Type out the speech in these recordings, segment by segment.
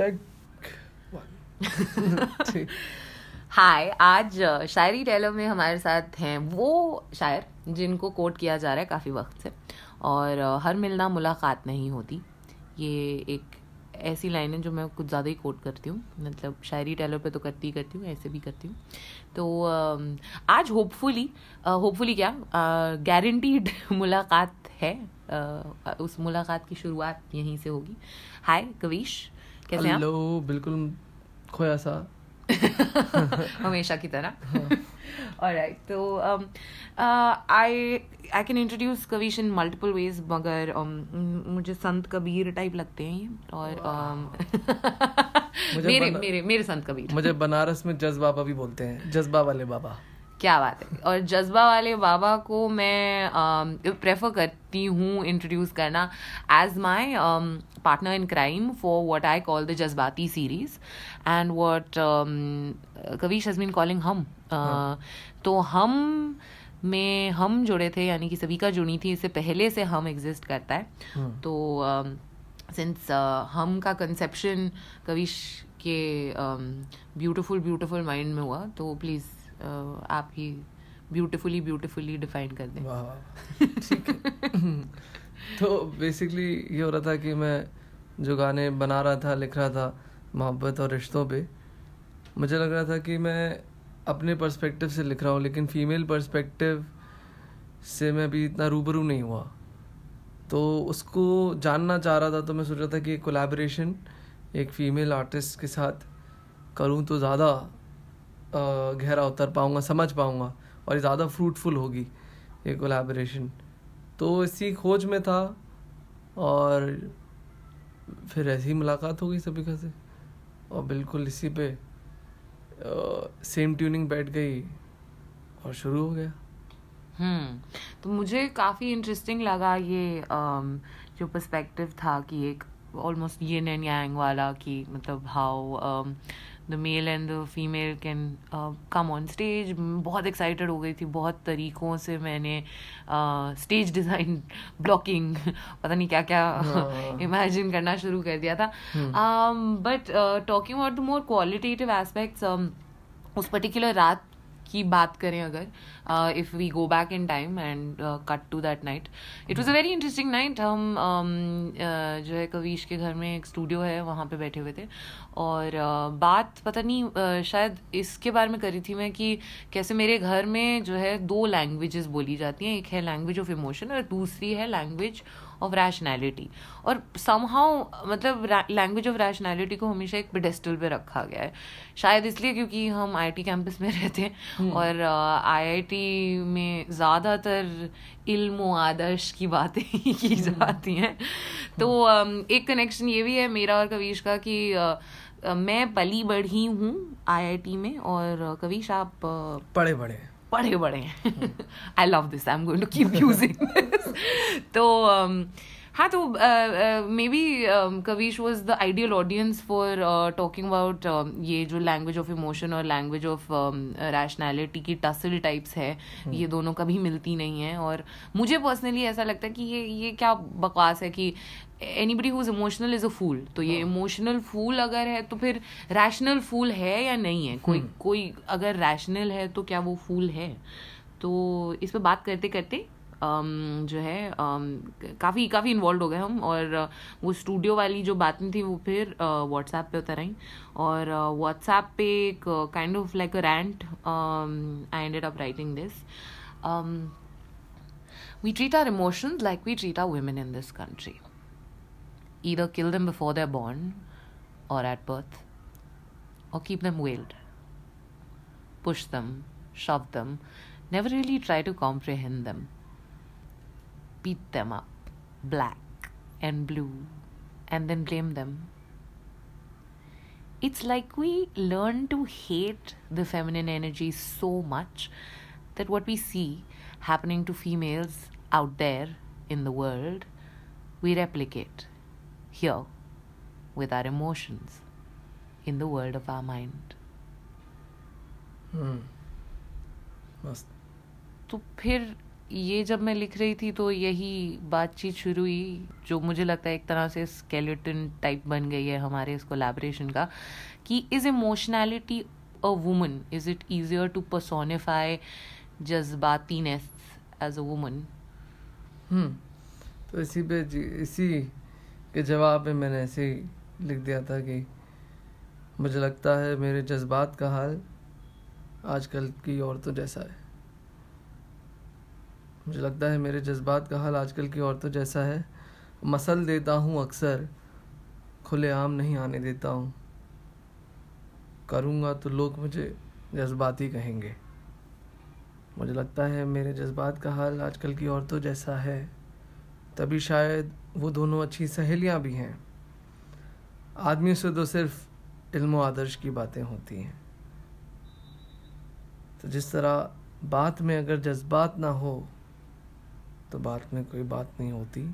like, हाय आज शायरी Taylor में हमारे साथ हैं वो शायर जिनको कोट किया जा रहा है काफ़ी वक्त से, और हर मिलना मुलाकात नहीं होती, ये एक ऐसी लाइन है जो मैं कुछ ज़्यादा ही कोट करती हूँ, मतलब शायरी टेलर पे तो करती हूँ ऐसे भी करती हूँ। तो आज होपफुली क्या गारंटीड मुलाकात है, उस मुलाकात की शुरुआत यहीं से होगी। हाय कविश, कैसे हैं? हेलो, बिल्कुल खोया सा हमेशा की तरह। ऑलराइट, तो I can introduce Kavish in multiple ways, मगर मुझे संत कबीर टाइप लगते हैं ये, और मेरे संत कबीर मुझे बनारस में जज्बा बाबा भी बोलते हैं, जज्बा वाले बाबा। क्या बात है। और जज्बा वाले बाबा को मैं प्रेफर करती हूँ इंट्रोड्यूस करना as my partner in crime for what I call the Jazbaati series and what Kavish has been calling हम। तो हम में हम जुड़े थे, यानी कि सभी का जुड़ी थी, इससे पहले से हम एग्जिस्ट करता है। तो सिंस हम का कंसेप्शन कविश के ब्यूटिफुल माइंड में हुआ, तो प्लीज़ आप ही ब्यूटिफुली डिफाइन कर दें। वाह, ठीक है। तो बेसिकली ये हो रहा था कि मैं जो गाने बना रहा था, लिख रहा था मोहब्बत और रिश्तों पे, मुझे लग रहा था कि मैं अपने पर्सपेक्टिव से लिख रहा हूँ, लेकिन फीमेल पर्सपेक्टिव से मैं अभी इतना रूबरू नहीं हुआ, तो उसको जानना चाह रहा था। तो मैं सोच रहा था कि कोलैबोरेशन एक फ़ीमेल आर्टिस्ट के साथ करूँ तो ज़्यादा गहरा उतर पाऊँगा, समझ पाऊँगा और ज़्यादा फ्रूटफुल होगी ये कोलैबोरेशन। तो इसी खोज में था और फिर ऐसी मुलाकात हो गई सभी का से, और बिल्कुल इसी पे सेम ट्यूनिंग बैठ गई और शुरू हो गया। तो मुझे काफ़ी इंटरेस्टिंग लगा ये जो पर्सपेक्टिव था कि एक ऑलमोस्ट यिन एंड यांग वाला, कि मतलब how the male and the female can come on stage. बहुत एक्साइटेड हो गई थी, बहुत तरीक़ों से मैंने स्टेज डिज़ाइन, ब्लॉकिंग, पता नहीं क्या क्या इमेजिन करना शुरू कर दिया था। But talking about the more qualitative aspects, उस पर्टिकुलर रात की बात करें अगर, if we go back in time and cut to that night, it was a very interesting night. हम जो है कविश के घर में एक स्टूडियो है, वहाँ पे बैठे हुए थे, और बात पता नहीं शायद इसके बारे में करी थी मैं कि कैसे मेरे घर में जो है 2 लैंग्वेजेस बोली जाती हैं, एक है लैंग्वेज ऑफ इमोशन और दूसरी है लैंग्वेज ऑफ रैशनैलिटी। और समहाउ मतलब लैंग्वेज ऑफ रैशनैलिटी को हमेशा एक पेडेस्टल पे रखा गया है, शायद इसलिए क्योंकि हम IIT कैंपस में रहते हैं और IIT में ज़्यादातर इल्म व आदर्श की बातें ही की जाती हैं। तो एक कनेक्शन ये भी है मेरा और कविश का कि मैं पली बढ़ी हूँ IIT में, और कविश आप पढ़े बड़े हैं। I love this, I am going to keep using this. तो हाँ, तो maybe Kavish was the ideal audience for talking about ये जो लैंग्वेज ऑफ इमोशन और लैंग्वेज ऑफ रैशनैलिटी की टसल टाइप्स है, ये दोनों कभी मिलती नहीं है। और मुझे पर्सनली ऐसा लगता है कि ये क्या बकवास है कि anybody who is emotional is a fool. तो ये इमोशनल फूल अगर है तो फिर रैशनल फूल है या नहीं है? कोई अगर रैशनल है तो क्या वो फूल है? तो इस पर बात करते करते जो है काफ़ी इन्वॉल्व हो गए हम, और वो स्टूडियो वाली जो बातें थी वो फिर व्हाट्सएप पे उतर आई, और व्हाट्सएप पे एक kind of like a rant I ended up writing this. We treat our emotions like we treat our women in this country, either kill them before they're born or at birth, or keep them veiled, push them, shove them, never really try to comprehend them, beat them up black and blue and then blame them. It's like we learn to hate the feminine energy so much that what we see happening to females out there in the world, we replicate here with our emotions in the world of our mind. तो फिर ये जब मैं लिख रही थी तो यही बातचीत शुरू हुई, जो मुझे लगता है एक तरह से स्केलेटन टाइप बन गई है हमारे इस कोलैबोरेशन का, कि is emotionality a woman, is it easier to personify जज्बातीनेस एज अ वुमन? तो इसी के जवाब में मैंने ऐसे ही लिख दिया था कि मुझे लगता है मेरे जज्बात का हाल आजकल की औरतों जैसा है। मुझे लगता है मेरे जज्बात का हाल आजकल की औरतों जैसा है। मसल देता हूँ अक्सर, खुलेआम नहीं आने देता हूँ। करूँगा तो लोग मुझे जज्बाती कहेंगे। मुझे लगता है मेरे जज्बात का हाल आजकल की औरतों जैसा है। तभी शायद वो दोनों अच्छी सहेलियाँ भी हैं। आदमी से तो सिर्फ इल्म व आदर्श की बातें होती हैं। तो जिस तरह बात में अगर जज्बात ना हो तो बात में कोई बात नहीं होती,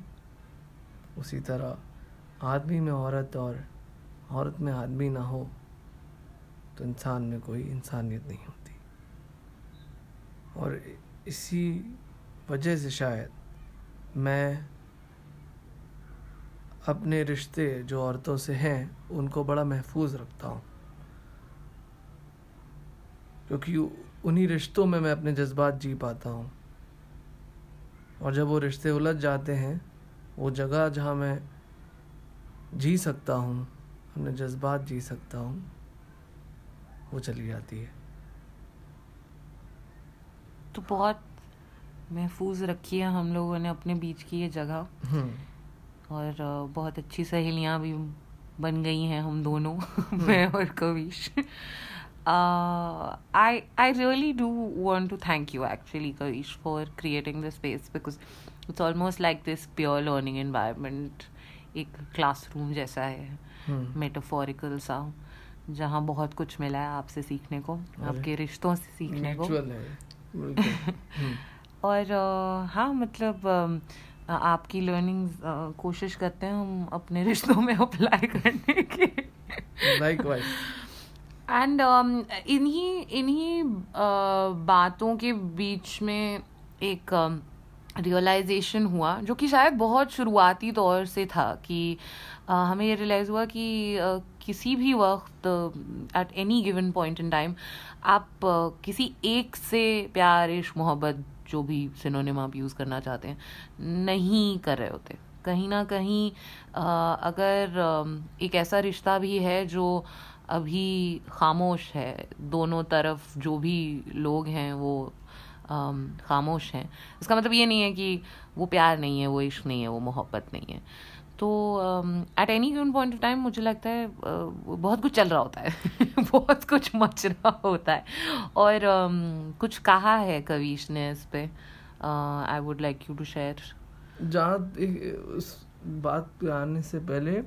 उसी तरह आदमी में औरत और औरत में आदमी ना हो तो इंसान में कोई इंसानियत नहीं होती। और इसी वजह से शायद मैं अपने रिश्ते जो औरतों से हैं उनको बड़ा महफूज रखता हूँ, क्योंकि उन्हीं रिश्तों में मैं अपने जज्बात जी पाता हूँ। और जब वो रिश्ते उलझ जाते हैं, वो जगह जहाँ मैं जी सकता हूँ, अपने जज्बात जी सकता हूँ, वो चली जाती है। तो बहुत महफूज रखी है हम लोगों ने अपने बीच की ये जगह, और बहुत अच्छी सहेलियाँ भी बन गई हैं हम दोनों, मैं और Kavish. I really do want to thank you actually, Kavish, for creating this space, because it's almost like this pure learning environment, एक classroom जैसा है, metaphorical सा, जहाँ बहुत कुछ मिला है आपसे सीखने को, आपके रिश्तों से सीखने को, और हाँ मतलब आपकी लर्निंग्स कोशिश करते हैं हम अपने रिश्तों में अप्लाई करने के। Likewise. एंड इन्हीं बातों के बीच में एक रियलाइजेशन हुआ, जो कि शायद बहुत शुरुआती तौर से था, कि हमें ये रियलाइज़ हुआ कि किसी भी वक्त, at any given point in time, आप किसी एक से प्यार, इश्क, मोहब्बत, जो भी सिनोनिम आप यूज़ करना चाहते हैं, नहीं कर रहे होते। कहीं ना कहीं अगर एक ऐसा रिश्ता भी है जो अभी खामोश है, दोनों तरफ जो भी लोग हैं वो खामोश हैं, इसका मतलब ये नहीं है कि वो प्यार नहीं है, वो इश्क नहीं है, वो मोहब्बत नहीं है। तो at any given point of time मुझे लगता है बहुत कुछ चल रहा होता है, बहुत कुछ मच रहा होता है। और कुछ कहा है कविश ने इस पे, I would like you to share. जहाँ उस बात पे आने से पहले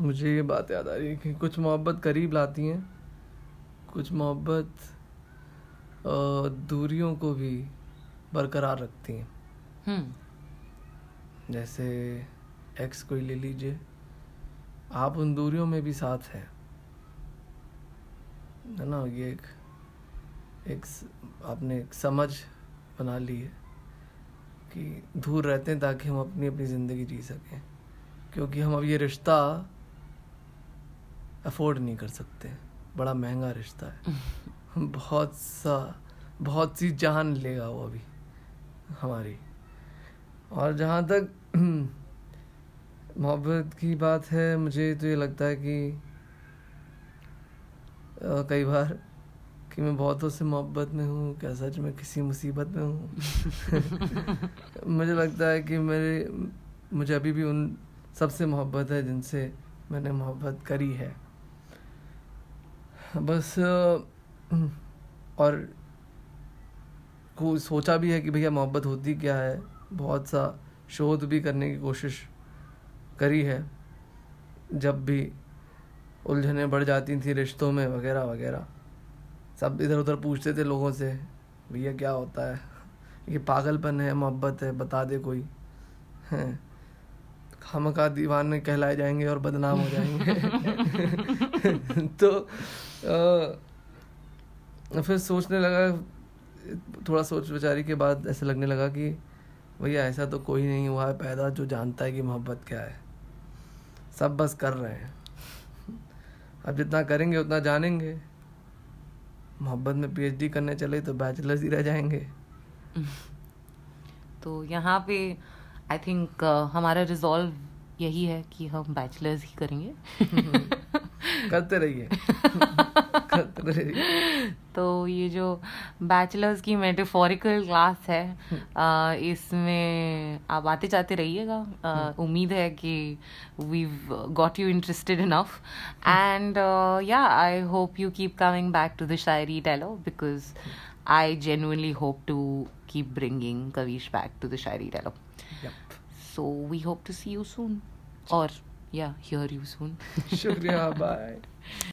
मुझे ये बात याद आ रही है कि कुछ मोहब्बत करीब लाती हैं, कुछ मोहब्बत दूरियों को भी बरकरार रखती हैं। जैसे एक्स कोई ले लीजिए, आप उन दूरियों में भी साथ हैं, है ना। ये एक आपने एक समझ बना ली है कि दूर रहते हैं ताकि हम अपनी अपनी ज़िंदगी जी सकें, क्योंकि हम अब ये रिश्ता अफोर्ड नहीं कर सकते। बड़ा महंगा रिश्ता है, बहुत सी जान लेगा वो अभी हमारी। और जहाँ तक मोहब्बत की बात है, मुझे तो ये लगता है कि कई बार कि मैं बहुतों से मोहब्बत में हूँ, क्या सच में किसी मुसीबत में हूँ? मुझे लगता है कि मुझे अभी भी उन सबसे मोहब्बत है जिनसे मैंने मोहब्बत करी है, बस। और को सोचा भी है कि भैया मोहब्बत होती क्या है, बहुत सा शोध भी करने की कोशिश करी है जब भी उलझने बढ़ जाती थी रिश्तों में वगैरह वगैरह। सब इधर उधर पूछते थे लोगों से, भैया क्या होता है, ये पागलपन है मोहब्बत है, बता दे कोई, है हम का दीवाने कहलाए जाएंगे और बदनाम हो जाएंगे। तो फिर सोचने लगा थोड़ा सोच विचारी के बाद ऐसा लगने लगा कि भैया ऐसा तो कोई नहीं हुआ है पैदा जो जानता है कि मोहब्बत क्या है, सब बस कर रहे हैं। अब जितना करेंगे उतना जानेंगे, मोहब्बत में पीएचडी करने चले तो बैचलर्स ही रह जाएंगे। तो यहाँ पे आई थिंक हमारा रिजॉल्व यही है कि हम बैचलर्स ही करेंगे। करते रहिए। करते रहिए। तो ये जो बैचलर्स की मेटाफोरिकल क्लास है इसमें आप आते जाते रहिएगा। उम्मीद है कि we've got you interested enough and yeah I hope you keep coming back to the Shayari Tailor because I genuinely hope to keep bringing Kavish back to the Shayari Teller. Yep. So we hope to see you soon. Or, yeah, hear you soon. Shukriya, bye.